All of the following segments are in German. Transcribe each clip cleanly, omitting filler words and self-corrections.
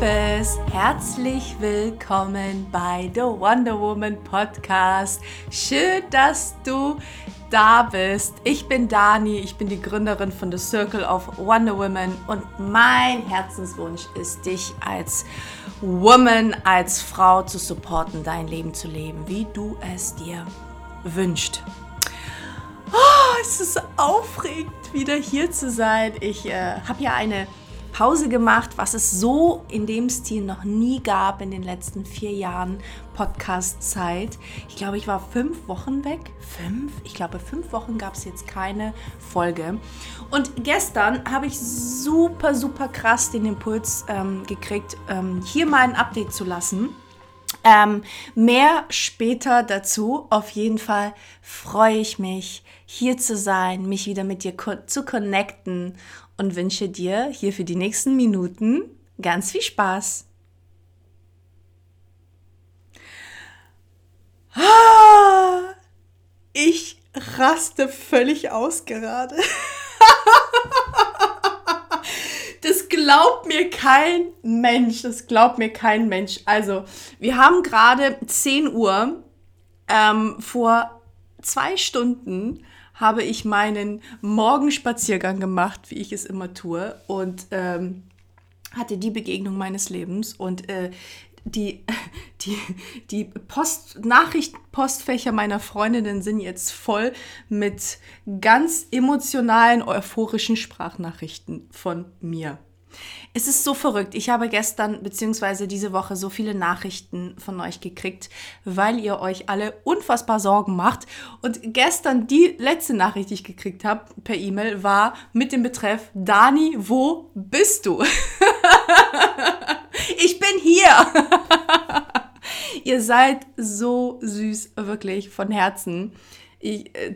Liebes, herzlich willkommen bei The Wonder Woman Podcast. Schön, dass du da bist. Ich bin Dani, ich bin die Gründerin von The Circle of Wonder Women und mein Herzenswunsch ist, dich als Woman, als Frau zu supporten, dein Leben zu leben, wie du es dir wünschst. Oh, es ist aufregend, wieder hier zu sein. Ich habe ja eine Pause gemacht, was es so in dem Stil noch nie gab in den letzten 4 Jahren Podcast-Zeit. Ich glaube, ich war 5 Wochen weg. 5? Ich glaube, 5 Wochen gab es jetzt keine Folge. Und gestern habe ich super, super krass den Impuls gekriegt, hier mal ein Update zu lassen. Mehr später dazu. Auf jeden Fall freue ich mich, hier zu sein, mich wieder mit dir zu connecten und wünsche dir hier für die nächsten Minuten ganz viel Spaß. Ich raste völlig aus gerade. Das glaubt mir kein Mensch, Also, wir haben gerade 10 Uhr, vor 2 Stunden habe ich meinen Morgenspaziergang gemacht, wie ich es immer tue, und hatte die Begegnung meines Lebens und die Nachrichtenpostfächer meiner Freundinnen sind jetzt voll mit ganz emotionalen, euphorischen Sprachnachrichten von mir. Es ist so verrückt. Ich habe gestern bzw. diese Woche so viele Nachrichten von euch gekriegt, weil ihr euch alle unfassbar Sorgen macht. Und gestern die letzte Nachricht, die ich gekriegt habe per E-Mail, war mit dem Betreff: Dani, wo bist du? Ich bin hier! Ihr seid so süß, wirklich, von Herzen.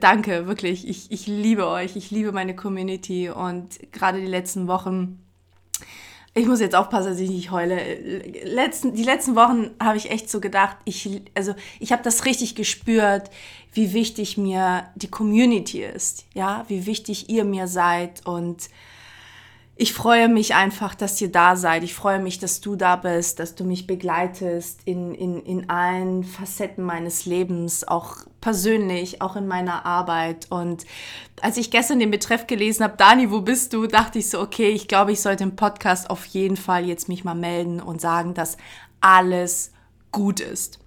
Danke, wirklich. Ich liebe euch, ich liebe meine Community und gerade die letzten Wochen. Ich muss jetzt aufpassen, dass ich nicht heule. Die letzten Wochen habe ich echt so gedacht, ich habe das richtig gespürt, wie wichtig mir die Community ist, ja, wie wichtig ihr mir seid, und ich freue mich einfach, dass ihr da seid. Ich freue mich, dass du da bist, dass du mich begleitest in allen Facetten meines Lebens, auch persönlich, auch in meiner Arbeit. Und als ich gestern den Betreff gelesen habe, Dani, wo bist du, dachte ich so, okay, ich glaube, ich sollte im Podcast auf jeden Fall jetzt mich mal melden und sagen, dass alles gut ist.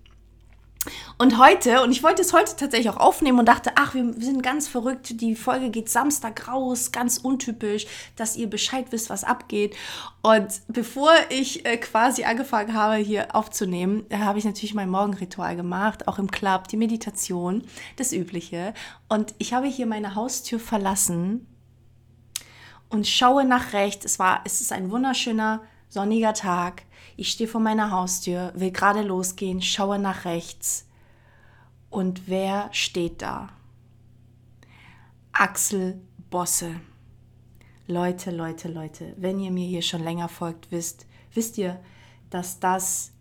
Und ich wollte es heute tatsächlich auch aufnehmen und dachte, ach, wir sind ganz verrückt, die Folge geht Samstag raus, ganz untypisch, dass ihr Bescheid wisst, was abgeht. Und bevor ich quasi angefangen habe, hier aufzunehmen, habe ich natürlich mein Morgenritual gemacht, auch im Club, die Meditation, das Übliche. Und ich habe hier meine Haustür verlassen und schaue nach rechts. Es ist ein wunderschöner, sonniger Tag. Ich stehe vor meiner Haustür, will gerade losgehen, schaue nach rechts. Und wer steht da? Axel Bosse. Leute, Leute, Leute, wenn ihr mir hier schon länger folgt, wisst ihr, dass das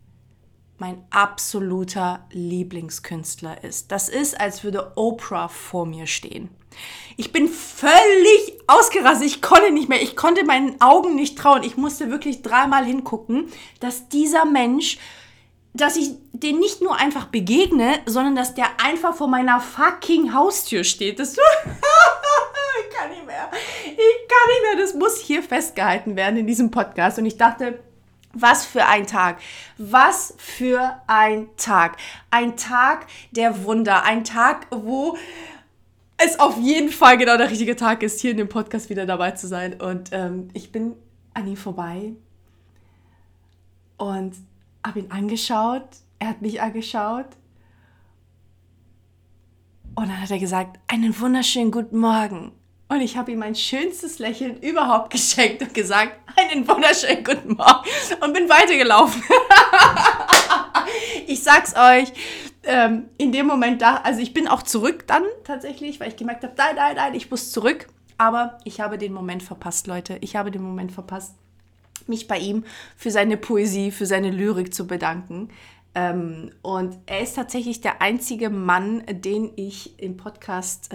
mein absoluter Lieblingskünstler ist. Das ist, als würde Oprah vor mir stehen. Ich bin völlig ausgerastet. Ich konnte nicht mehr. Ich konnte meinen Augen nicht trauen. Ich musste wirklich 3-mal hingucken, dass dieser Mensch, dass ich den nicht nur einfach begegne, sondern dass der einfach vor meiner fucking Haustür steht. Das Ich kann nicht mehr. Das muss hier festgehalten werden in diesem Podcast. Und ich dachte, was für ein Tag, ein Tag der Wunder, ein Tag, wo es auf jeden Fall genau der richtige Tag ist, hier in dem Podcast wieder dabei zu sein. Und ich bin an ihm vorbei und habe ihn angeschaut, er hat mich angeschaut und dann hat er gesagt, einen wunderschönen guten Morgen. Und ich habe ihm mein schönstes Lächeln überhaupt geschenkt und gesagt, einen wunderschönen guten Morgen, und bin weitergelaufen. Ich sag's euch, in dem Moment ich bin auch zurück dann tatsächlich, weil ich gemerkt habe, nein, ich muss zurück. Aber ich habe den Moment verpasst, Leute. Ich habe den Moment verpasst, mich bei ihm für seine Poesie, für seine Lyrik zu bedanken. Und er ist tatsächlich der einzige Mann, den ich im Podcast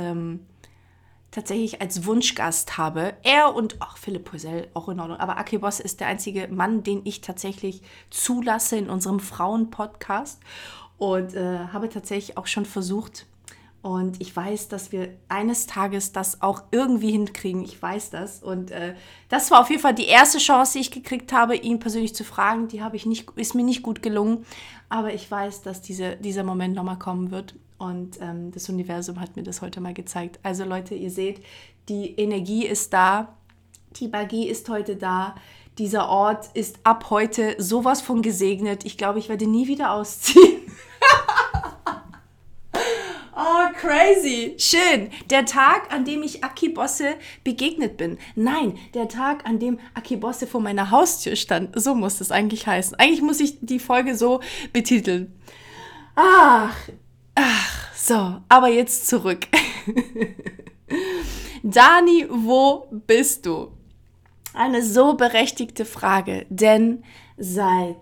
tatsächlich als Wunschgast habe. Er und auch Philippe Poisel, auch in Ordnung. Aber Axel Bosse ist der einzige Mann, den ich tatsächlich zulasse in unserem Frauen-Podcast. Und habe tatsächlich auch schon versucht. Und ich weiß, dass wir eines Tages das auch irgendwie hinkriegen. Ich weiß das. Und das war auf jeden Fall die erste Chance, die ich gekriegt habe, ihn persönlich zu fragen. Die habe ich nicht, ist mir nicht gut gelungen. Aber ich weiß, dass dieser Moment nochmal kommen wird. Und das Universum hat mir das heute mal gezeigt. Also Leute, ihr seht, die Energie ist da. Die Magie ist heute da. Dieser Ort ist ab heute sowas von gesegnet. Ich glaube, ich werde nie wieder ausziehen. Oh, crazy. Schön. Der Tag, an dem ich Axel Bosse begegnet bin. Nein, der Tag, an dem Axel Bosse vor meiner Haustür stand. So muss das eigentlich heißen. Eigentlich muss ich die Folge so betiteln. Ach, so. Aber jetzt zurück. Dani, wo bist du? Eine so berechtigte Frage. Denn seit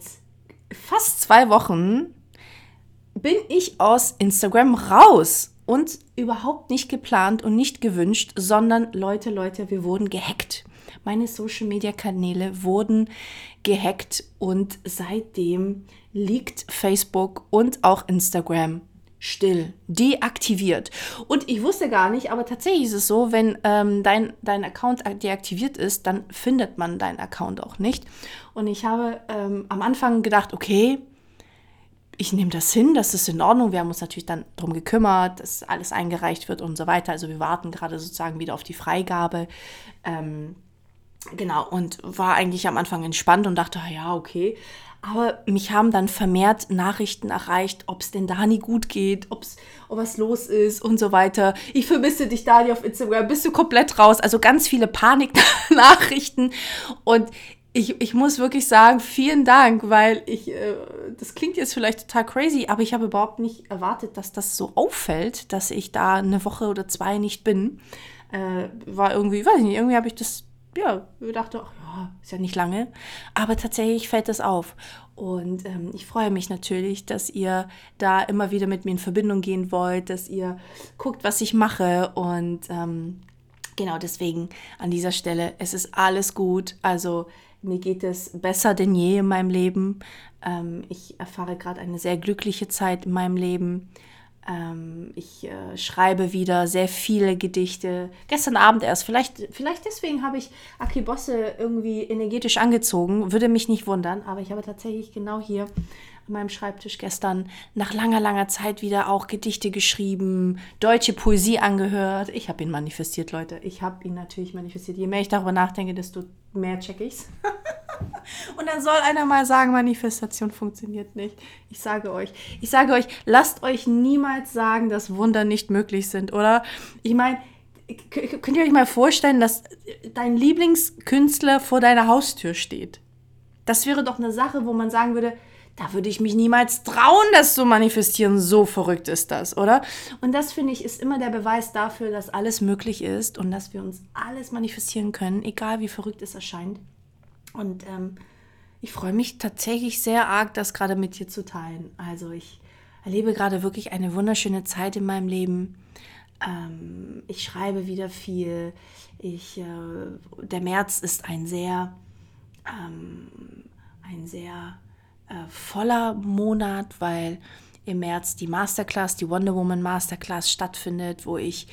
fast 2 Wochen... bin ich aus Instagram raus und überhaupt nicht geplant und nicht gewünscht, sondern Leute, wir wurden gehackt. Meine Social-Media-Kanäle wurden gehackt und seitdem liegt Facebook und auch Instagram still, deaktiviert. Und ich wusste gar nicht, aber tatsächlich ist es so, wenn dein Account deaktiviert ist, dann findet man deinen Account auch nicht. Und ich habe am Anfang gedacht, okay, ich nehme das hin, das ist in Ordnung. Wir haben uns natürlich dann darum gekümmert, dass alles eingereicht wird und so weiter. Also wir warten gerade sozusagen wieder auf die Freigabe. Genau, und war eigentlich am Anfang entspannt und dachte, ja, okay. Aber mich haben dann vermehrt Nachrichten erreicht, ob es denn Dani gut geht, ob was los ist und so weiter. Ich vermisse dich, Dani, auf Instagram. Bist du komplett raus? Also ganz viele Paniknachrichten. Und ich muss wirklich sagen, vielen Dank, weil das klingt jetzt vielleicht total crazy, aber ich habe überhaupt nicht erwartet, dass das so auffällt, dass ich da 1 oder 2 Wochen nicht bin. War irgendwie, weiß ich nicht, irgendwie habe ich das, ja, gedacht, ach ja, ist ja nicht lange. Aber tatsächlich fällt das auf. Und ich freue mich natürlich, dass ihr da immer wieder mit mir in Verbindung gehen wollt, dass ihr guckt, was ich mache und genau deswegen an dieser Stelle, es ist alles gut, also mir geht es besser denn je in meinem Leben. Ich erfahre gerade eine sehr glückliche Zeit in meinem Leben. Ich schreibe wieder sehr viele Gedichte. Gestern Abend erst. Vielleicht deswegen habe ich Axel Bosse irgendwie energetisch angezogen. Würde mich nicht wundern, aber ich habe tatsächlich genau hier an meinem Schreibtisch gestern nach langer Zeit wieder auch Gedichte geschrieben, deutsche Poesie angehört. Ich habe ihn manifestiert, Leute. Ich habe ihn natürlich manifestiert. Je mehr ich darüber nachdenke, desto mehr checke ich's. Und dann soll einer mal sagen, Manifestation funktioniert nicht. Ich sage euch, lasst euch niemals sagen, dass Wunder nicht möglich sind, oder? Ich meine, könnt ihr euch mal vorstellen, dass dein Lieblingskünstler vor deiner Haustür steht? Das wäre doch eine Sache, wo man sagen würde, da würde ich mich niemals trauen, das zu manifestieren. So verrückt ist das, oder? Und das, finde ich, ist immer der Beweis dafür, dass alles möglich ist und dass wir uns alles manifestieren können, egal wie verrückt es erscheint. Und ich freue mich tatsächlich sehr arg, das gerade mit dir zu teilen. Also ich erlebe gerade wirklich eine wunderschöne Zeit in meinem Leben. Ich schreibe wieder viel. Der März ist ein sehr voller Monat, weil im März die Masterclass, die Wonder Woman Masterclass stattfindet, wo ich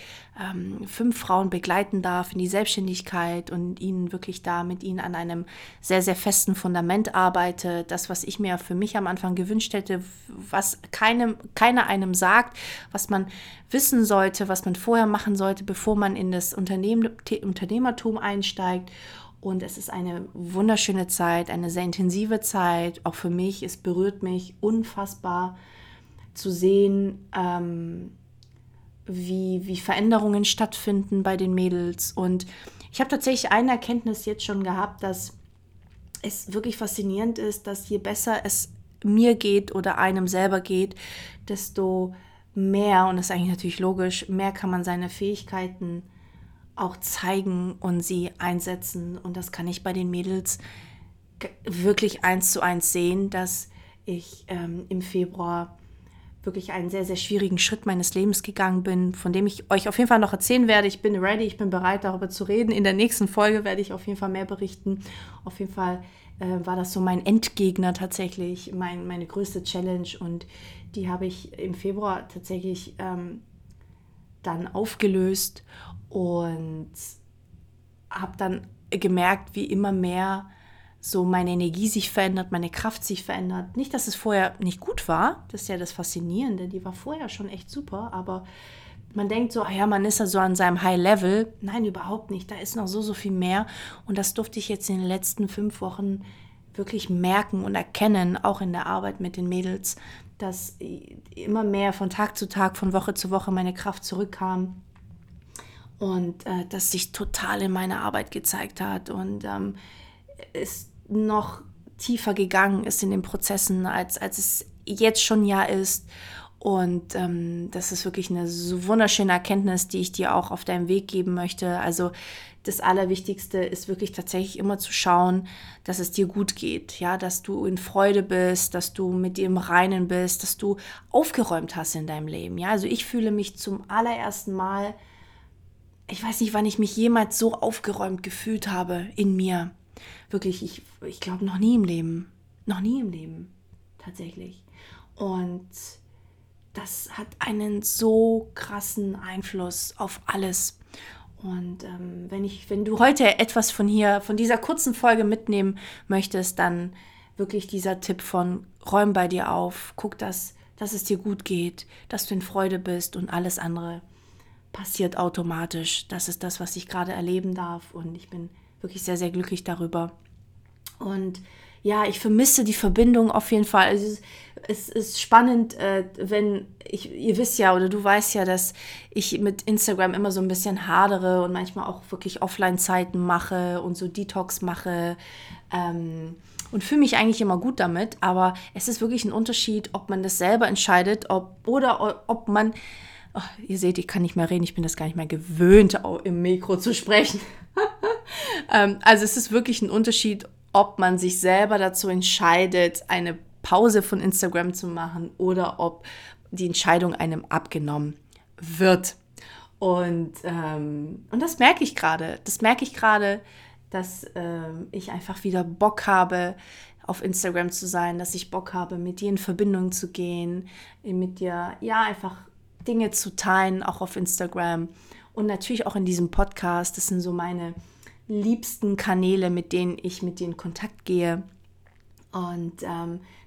5 Frauen begleiten darf in die Selbstständigkeit und mit ihnen an einem sehr, sehr festen Fundament arbeite. Das, was ich mir für mich am Anfang gewünscht hätte, was keiner einem sagt, was man wissen sollte, was man vorher machen sollte, bevor man in das Unternehmertum einsteigt. Und es ist eine wunderschöne Zeit, eine sehr intensive Zeit, auch für mich. Es berührt mich unfassbar zu sehen, wie Veränderungen stattfinden bei den Mädels. Und ich habe tatsächlich eine Erkenntnis jetzt schon gehabt, dass es wirklich faszinierend ist, dass je besser es mir geht oder einem selber geht, desto mehr, und das ist eigentlich natürlich logisch, mehr kann man seine Fähigkeiten auch zeigen und sie einsetzen. Und das kann ich bei den Mädels wirklich 1:1 sehen, dass ich im Februar wirklich einen sehr, sehr schwierigen Schritt meines Lebens gegangen bin, von dem ich euch auf jeden Fall noch erzählen werde. Ich bin ready, ich bin bereit, darüber zu reden. In der nächsten Folge werde ich auf jeden Fall mehr berichten. Auf jeden Fall war das so mein Endgegner tatsächlich, meine größte Challenge. Und die habe ich im Februar tatsächlich dann aufgelöst und habe dann gemerkt, wie immer mehr so meine Energie sich verändert, meine Kraft sich verändert. Nicht, dass es vorher nicht gut war, das ist ja das Faszinierende, die war vorher schon echt super, aber man denkt so, ja, man ist ja so an seinem High Level. Nein, überhaupt nicht, da ist noch so viel mehr und das durfte ich jetzt in den letzten 5 Wochen wirklich merken und erkennen, auch in der Arbeit mit den Mädels, dass immer mehr von Tag zu Tag, von Woche zu Woche meine Kraft zurückkam. Und das sich total in meiner Arbeit gezeigt hat und ist noch tiefer gegangen ist in den Prozessen, als es jetzt schon ja ist. Und das ist wirklich eine so wunderschöne Erkenntnis, die ich dir auch auf deinem Weg geben möchte. Also das Allerwichtigste ist wirklich tatsächlich immer zu schauen, dass es dir gut geht, ja, dass du in Freude bist, dass du mit dir im Reinen bist, dass du aufgeräumt hast in deinem Leben. Ja, also ich fühle mich zum allerersten Mal, ich weiß nicht, wann ich mich jemals so aufgeräumt gefühlt habe in mir. Wirklich, ich glaube, noch nie im Leben. Noch nie im Leben, tatsächlich. Und das hat einen so krassen Einfluss auf alles. Und wenn du heute etwas von dieser kurzen Folge mitnehmen möchtest, dann wirklich dieser Tipp von räum bei dir auf, guck, dass es dir gut geht, dass du in Freude bist und alles andere passiert automatisch. Das ist das, was ich gerade erleben darf und ich bin wirklich sehr, sehr glücklich darüber. Und ja, ich vermisse die Verbindung auf jeden Fall. Also es ist spannend, ihr wisst ja oder du weißt ja, dass ich mit Instagram immer so ein bisschen hadere und manchmal auch wirklich Offline-Zeiten mache und so Detox mache und fühle mich eigentlich immer gut damit, aber es ist wirklich ein Unterschied, ob man das selber entscheidet, ob man... Oh, ihr seht, ich kann nicht mehr reden, ich bin das gar nicht mehr gewöhnt, im Mikro zu sprechen. Also es ist wirklich ein Unterschied, ob man sich selber dazu entscheidet, eine Pause von Instagram zu machen oder ob die Entscheidung einem abgenommen wird. Und das merke ich gerade. Das merke ich gerade, dass ich einfach wieder Bock habe, auf Instagram zu sein, dass ich Bock habe, mit dir in Verbindung zu gehen, mit dir, ja, einfach Dinge zu teilen, auch auf Instagram und natürlich auch in diesem Podcast. Das sind so meine liebsten Kanäle, mit denen ich mit dir in Kontakt gehe. Und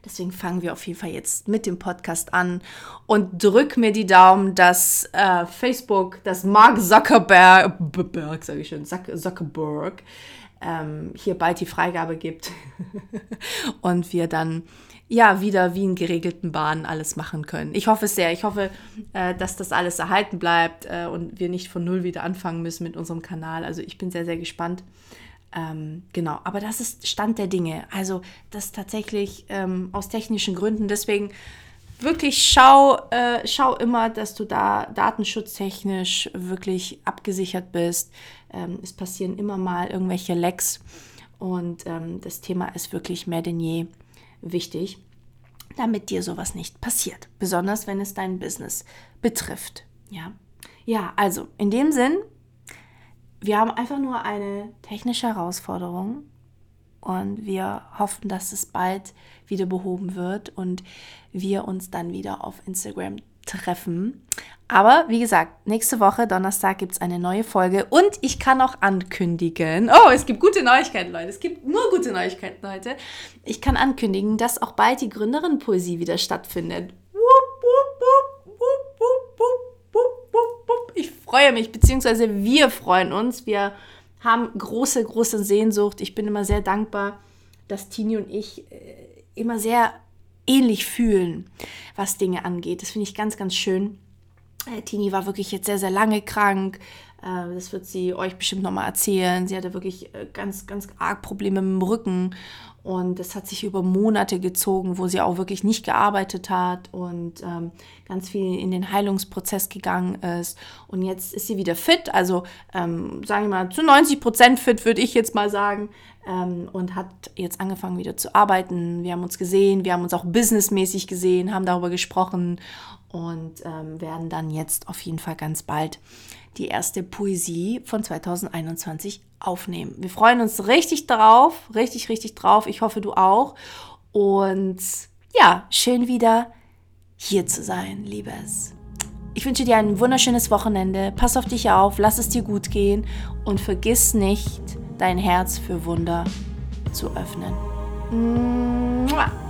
deswegen fangen wir auf jeden Fall jetzt mit dem Podcast an und drück mir die Daumen, dass Facebook, dass Mark Zuckerberg, sage ich schon, Zuckerberg, hier bald die Freigabe gibt und wir dann ja wieder wie in geregelten Bahnen alles machen können. Ich hoffe es sehr. Ich hoffe, dass das alles erhalten bleibt und wir nicht von null wieder anfangen müssen mit unserem Kanal. Also ich bin sehr, sehr gespannt. Genau, aber das ist Stand der Dinge. Also das tatsächlich aus technischen Gründen. Deswegen wirklich schau immer, dass du da datenschutztechnisch wirklich abgesichert bist. Es passieren immer mal irgendwelche Lecks und das Thema ist wirklich mehr denn je wichtig, damit dir sowas nicht passiert. Besonders, wenn es dein Business betrifft. Ja, also in dem Sinn, wir haben einfach nur eine technische Herausforderung und wir hoffen, dass es bald wieder behoben wird und wir uns dann wieder auf Instagram treffen. Aber wie gesagt, nächste Woche, Donnerstag, gibt es eine neue Folge und ich kann auch ankündigen, oh, es gibt gute Neuigkeiten, Leute, es gibt nur gute Neuigkeiten heute. Ich kann ankündigen, dass auch bald die Gründerin-Poesie wieder stattfindet. Ich freue mich, beziehungsweise wir freuen uns, wir haben große, große Sehnsucht. Ich bin immer sehr dankbar, dass Tini und ich immer sehr ähnlich fühlen, was Dinge angeht. Das finde ich ganz, ganz schön. Tini war wirklich jetzt sehr, sehr lange krank. Das wird sie euch bestimmt nochmal erzählen. Sie hatte wirklich ganz, ganz arg Probleme mit dem Rücken. Und das hat sich über Monate gezogen, wo sie auch wirklich nicht gearbeitet hat und ganz viel in den Heilungsprozess gegangen ist. Und jetzt ist sie wieder fit, also sagen wir mal zu 90% fit, würde ich jetzt mal sagen. Und hat jetzt angefangen wieder zu arbeiten. Wir haben uns gesehen, wir haben uns auch businessmäßig gesehen, haben darüber gesprochen und werden dann jetzt auf jeden Fall ganz bald die erste Poesie von 2021 aufnehmen. Wir freuen uns richtig drauf. Ich hoffe, du auch. Und ja, schön wieder hier zu sein, Liebes. Ich wünsche dir ein wunderschönes Wochenende. Pass auf dich auf, lass es dir gut gehen und vergiss nicht, dein Herz für Wunder zu öffnen. Mua.